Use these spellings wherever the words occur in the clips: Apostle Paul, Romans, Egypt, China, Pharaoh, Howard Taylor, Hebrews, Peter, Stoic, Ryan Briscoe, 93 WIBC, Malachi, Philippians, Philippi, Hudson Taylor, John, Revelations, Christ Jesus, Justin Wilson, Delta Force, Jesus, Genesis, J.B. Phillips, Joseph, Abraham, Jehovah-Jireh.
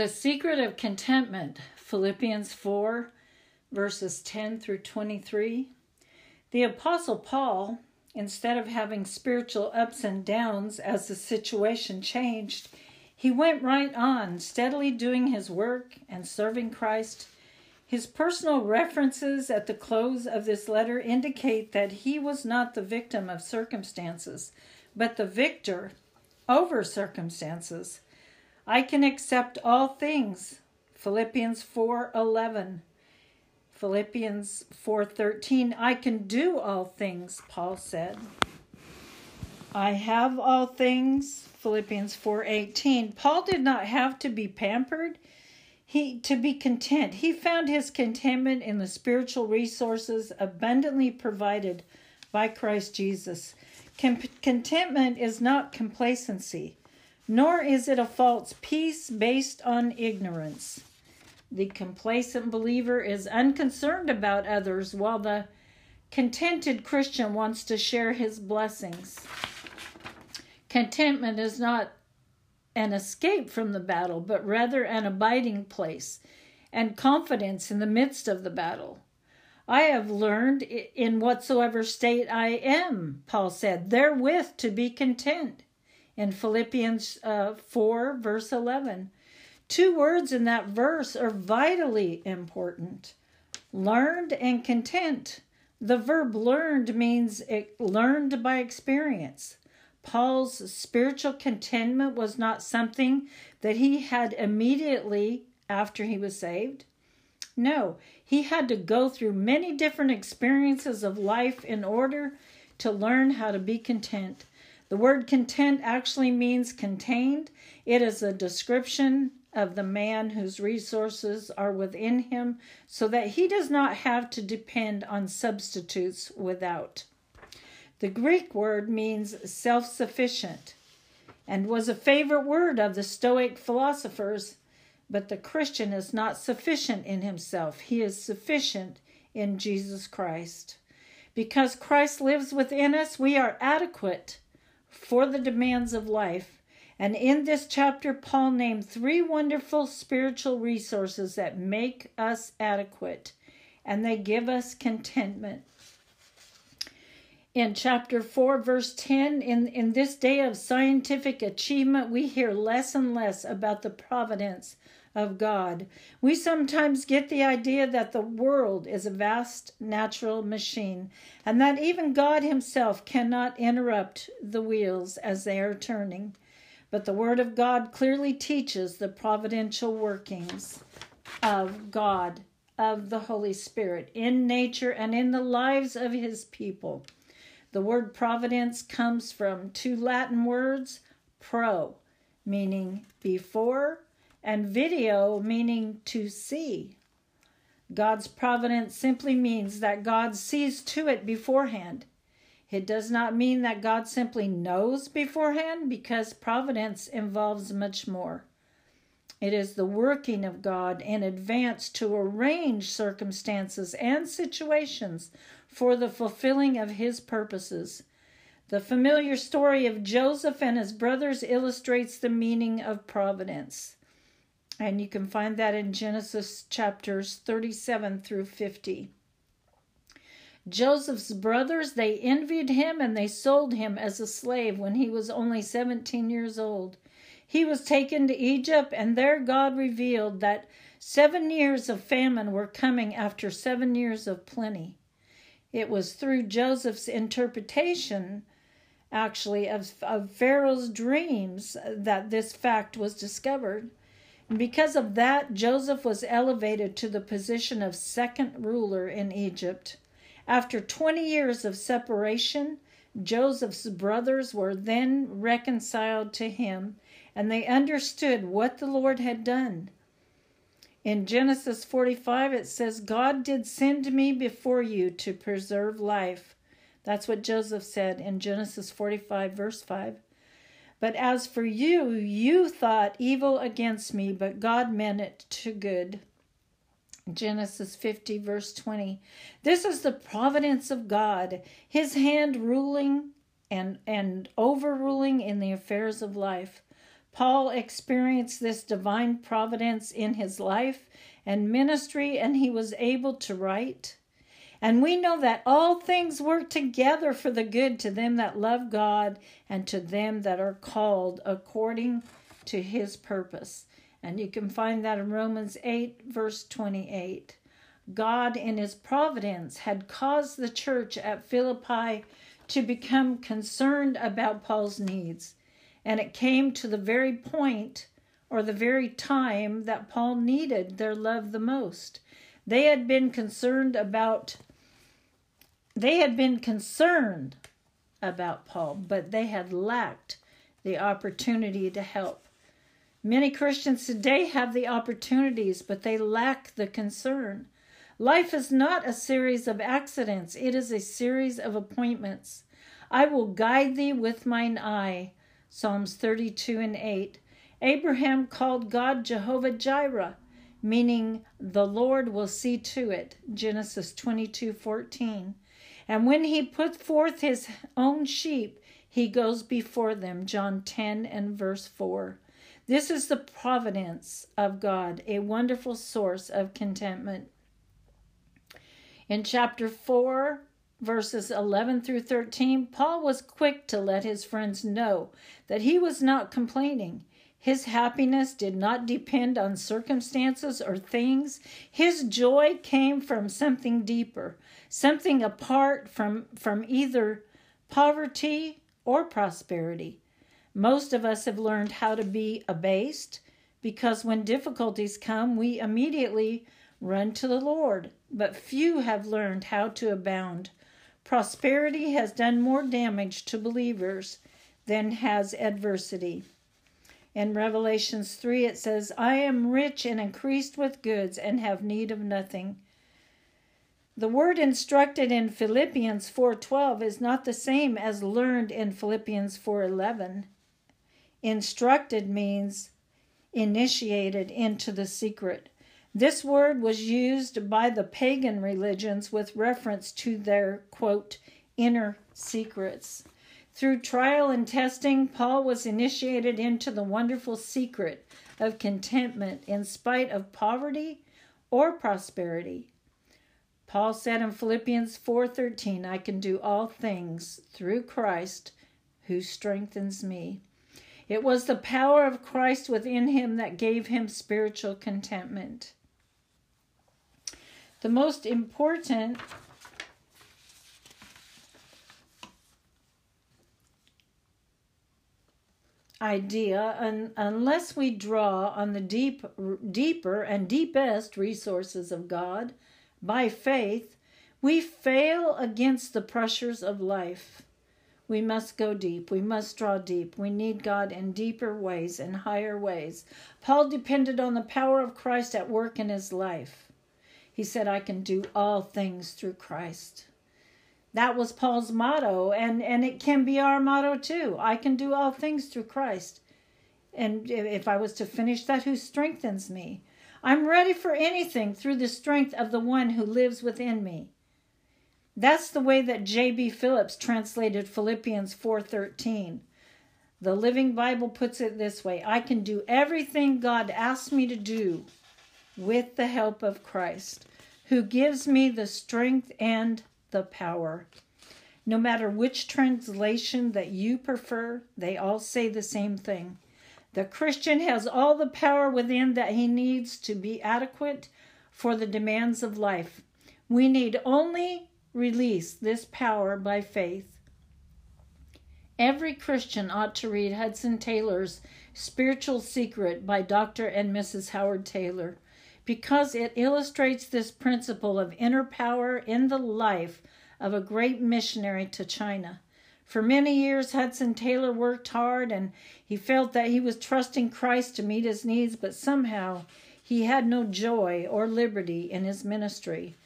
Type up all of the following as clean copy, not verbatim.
The secret of contentment, Philippians 4, verses 10 through 23. The Apostle Paul, instead of having spiritual ups and downs as the situation changed, he went right on, steadily doing his work and serving Christ. His personal references at the close of this letter indicate that he was not the victim of circumstances, but the victor over circumstances. I can accept all things, Philippians 4:11. Philippians 4:13, I can do all things, Paul said. I have all things, Philippians 4:18. Paul did not have to be pampered to be content. He found his contentment in the spiritual resources abundantly provided by Christ Jesus. Contentment is not complacency, nor is it a false peace based on ignorance. The complacent believer is unconcerned about others, while the contented Christian wants to share his blessings. Contentment is not an escape from the battle, but rather an abiding place and confidence in the midst of the battle. I have learned in whatsoever state I am, Paul said, therewith to be content. In Philippians 4, verse 11. Two words in that verse are vitally important. Learned and content. The verb learned means learned by experience. Paul's spiritual contentment was not something that he had immediately after he was saved. No, he had to go through many different experiences of life in order to learn how to be content. The word content actually means contained. It is a description of the man whose resources are within him so that he does not have to depend on substitutes without. The Greek word means self-sufficient and was a favorite word of the Stoic philosophers, but the Christian is not sufficient in himself. He is sufficient in Jesus Christ. Because Christ lives within us, we are adequate for the demands of life. And in this chapter, Paul named three wonderful spiritual resources that make us adequate, and they give us contentment. In chapter 4, verse 10, in this day of scientific achievement, we hear less and less about the providence of God. We sometimes get the idea that the world is a vast natural machine and that even God himself cannot interrupt the wheels as they are turning. But the Word of God clearly teaches the providential workings of God, of the Holy Spirit, in nature and in the lives of his people. The word providence comes from two Latin words, pro, meaning before, and video, meaning to see. God's providence simply means that God sees to it beforehand. It does not mean that God simply knows beforehand, because providence involves much more. It is the working of God in advance to arrange circumstances and situations for the fulfilling of his purposes. The familiar story of Joseph and his brothers illustrates the meaning of providence. And you can find that in Genesis chapters 37 through 50. Joseph's brothers, they envied him and they sold him as a slave when he was only 17 years old. He was taken to Egypt, and there God revealed that 7 years of famine were coming after 7 years of plenty. It was through Joseph's interpretation, actually, of Pharaoh's dreams that this fact was discovered. Because of that, Joseph was elevated to the position of second ruler in Egypt. After 20 years of separation, Joseph's brothers were then reconciled to him, and they understood what the Lord had done. In Genesis 45, it says, God did send me before you to preserve life. That's what Joseph said in Genesis 45, verse 5. But as for you, you thought evil against me, but God meant it to good. Genesis 50, verse 20. This is the providence of God, his hand ruling and overruling in the affairs of life. Paul experienced this divine providence in his life and ministry, and he was able to write. And we know that all things work together for the good to them that love God and to them that are called according to his purpose. And you can find that in Romans 8, verse 28. God in his providence had caused the church at Philippi to become concerned about Paul's needs. And it came to the very point or the very time that Paul needed their love the most. They had been concerned about Paul, but they had lacked the opportunity to help. Many Christians today have the opportunities, but they lack the concern. Life is not a series of accidents. It is a series of appointments. I will guide thee with mine eye, Psalms 32:8. Abraham called God Jehovah-Jireh, meaning the Lord will see to it, Genesis 22:14. And when he put forth his own sheep, he goes before them, John 10 and verse 4. This is the providence of God, a wonderful source of contentment. In chapter 4, verses 11 through 13, Paul was quick to let his friends know that he was not complaining. His happiness did not depend on circumstances or things. His joy came from something deeper, something apart from either poverty or prosperity. Most of us have learned how to be abased because when difficulties come, we immediately run to the Lord. But few have learned how to abound. Prosperity has done more damage to believers than has adversity. In Revelations 3, it says, I am rich and increased with goods and have need of nothing. The word instructed in Philippians 4:12 is not the same as learned in Philippians 4:11. Instructed means initiated into the secret. This word was used by the pagan religions with reference to their, quote, inner secrets. Through trial and testing, Paul was initiated into the wonderful secret of contentment in spite of poverty or prosperity. Paul said in Philippians 4:13, I can do all things through Christ who strengthens me. It was the power of Christ within him that gave him spiritual contentment. The most important idea, unless we draw on the deeper and deepest resources of God by faith, we fail against the pressures of life. We must go deep. We must draw deep. We need God in deeper ways and higher ways. Paul depended on the power of Christ at work in his life. He said, I can do all things through Christ. That was Paul's motto, and it can be our motto too. I can do all things through Christ. And if I was to finish that, who strengthens me? I'm ready for anything through the strength of the one who lives within me. That's the way that J.B. Phillips translated Philippians 4:13. The Living Bible puts it this way, I can do everything God asks me to do with the help of Christ, who gives me the strength and the power. No matter which translation that you prefer, they all say the same thing. The Christian has all the power within that he needs to be adequate for the demands of life. We need only release this power by faith. Every Christian ought to read Hudson Taylor's Spiritual Secret by Dr. and Mrs. Howard Taylor, because it illustrates this principle of inner power in the life of a great missionary to China. For many years, Hudson Taylor worked hard, and he felt that he was trusting Christ to meet his needs, but somehow he had no joy or liberty in his ministry.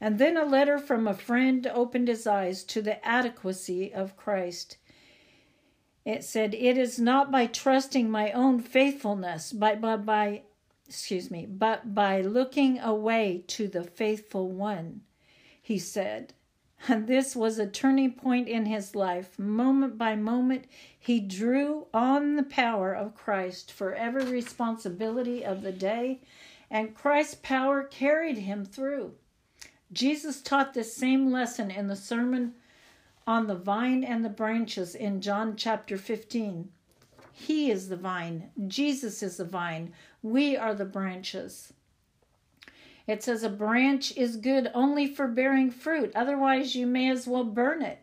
And then a letter from a friend opened his eyes to the adequacy of Christ. It said, it is not by trusting my own faithfulness, but by looking away to the faithful one, he said, This was a turning point in his life. Moment by moment, he drew on the power of Christ for every responsibility of the day, and Christ's power carried him through. Jesus taught this same lesson in the Sermon on the Vine and the Branches in John chapter 15. He is the vine. Jesus is the vine. We are the branches. It says a branch is good only for bearing fruit. Otherwise, you may as well burn it.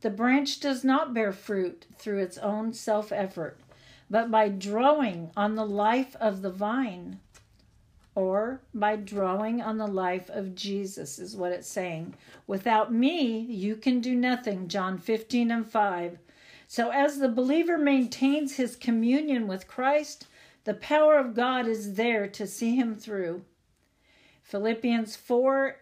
The branch does not bear fruit through its own self-effort, but by drawing on the life of the vine, or by drawing on the life of Jesus, is what it's saying. Without me, you can do nothing, John 15:5. So as the believer maintains his communion with Christ, the power of God is there to see him through. Philippians 4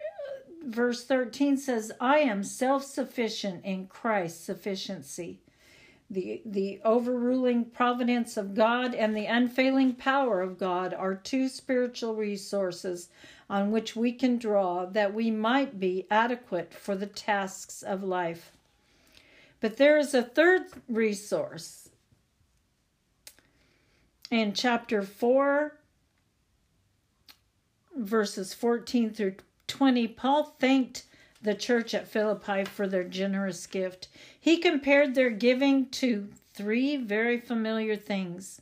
verse 13 says, I am self-sufficient in Christ's sufficiency. The overruling providence of God and the unfailing power of God are two spiritual resources on which we can draw that we might be adequate for the tasks of life. But there is a third resource. In chapter 4, verses 14 through 20, Paul thanked the church at Philippi for their generous gift. He compared their giving to three very familiar things.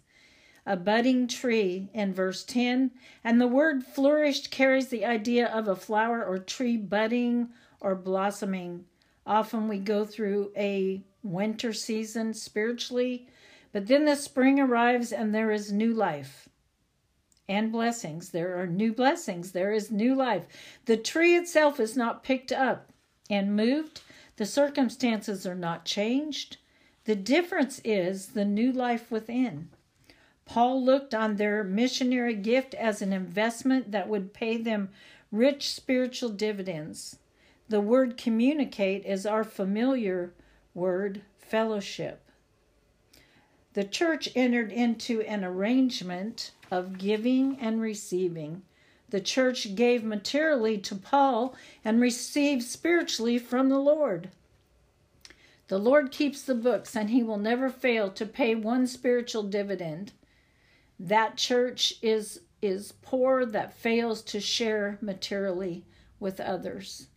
A budding tree in verse 10, and the word flourished carries the idea of a flower or tree budding or blossoming. Often we go through a winter season spiritually, but then the spring arrives and there is new life. And blessings. There are new blessings. There is new life. The tree itself is not picked up and moved. The circumstances are not changed. The difference is the new life within. Paul looked on their missionary gift as an investment that would pay them rich spiritual dividends. The word communicate is our familiar word, fellowship. The church entered into an arrangement of giving and receiving. The church gave materially to Paul and received spiritually from the Lord. The Lord keeps the books, and he will never fail to pay one spiritual dividend. That church is poor that fails to share materially with others.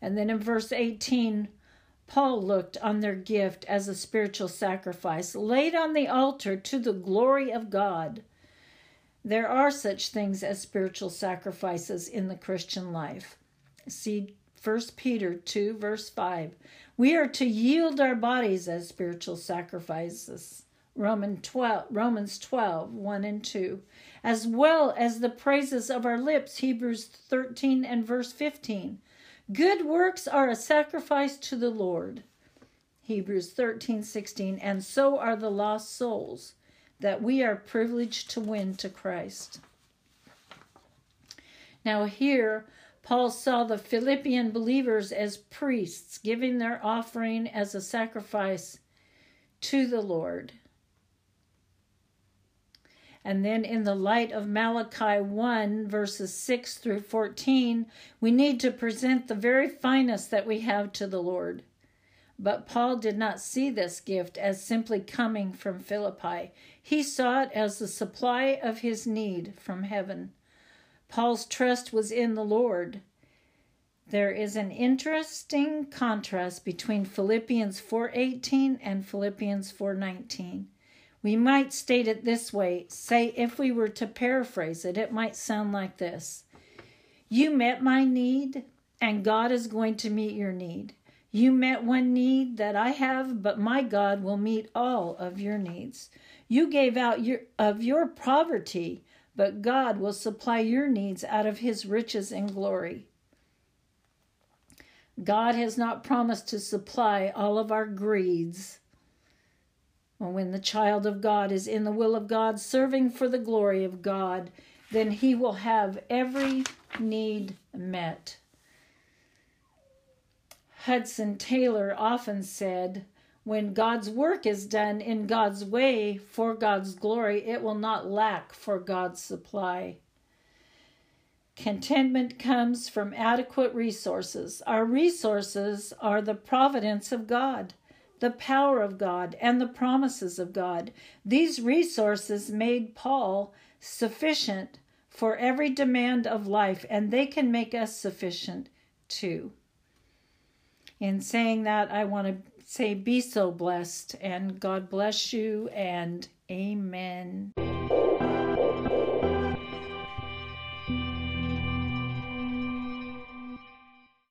And then in verse 18, Paul looked on their gift as a spiritual sacrifice, laid on the altar to the glory of God. There are such things as spiritual sacrifices in the Christian life. See 1 Peter 2, verse 5. We are to yield our bodies as spiritual sacrifices. Romans 12, 1 and 2. As well as the praises of our lips, Hebrews 13 and verse 15. Good works are a sacrifice to the Lord, Hebrews 13:16, and so are the lost souls that we are privileged to win to Christ. Now here, Paul saw the Philippian believers as priests, giving their offering as a sacrifice to the Lord. And then in the light of Malachi 1, verses 6 through 14, we need to present the very finest that we have to the Lord. But Paul did not see this gift as simply coming from Philippi. He saw it as the supply of his need from heaven. Paul's trust was in the Lord. There is an interesting contrast between Philippians 4:18 and Philippians 4:19. We might state it this way, say if we were to paraphrase it, it might sound like this. You met my need, and God is going to meet your need. You met one need that I have, but my God will meet all of your needs. You gave out of your poverty, but God will supply your needs out of his riches and glory. God has not promised to supply all of our greeds. When the child of God is in the will of God, serving for the glory of God, then he will have every need met. Hudson Taylor often said, when God's work is done in God's way for God's glory, it will not lack for God's supply. Contentment comes from adequate resources. Our resources are the providence of God, the power of God, and the promises of God. These resources made Paul sufficient for every demand of life, and they can make us sufficient too. In saying that, I want to say, be so blessed, and God bless you, and amen.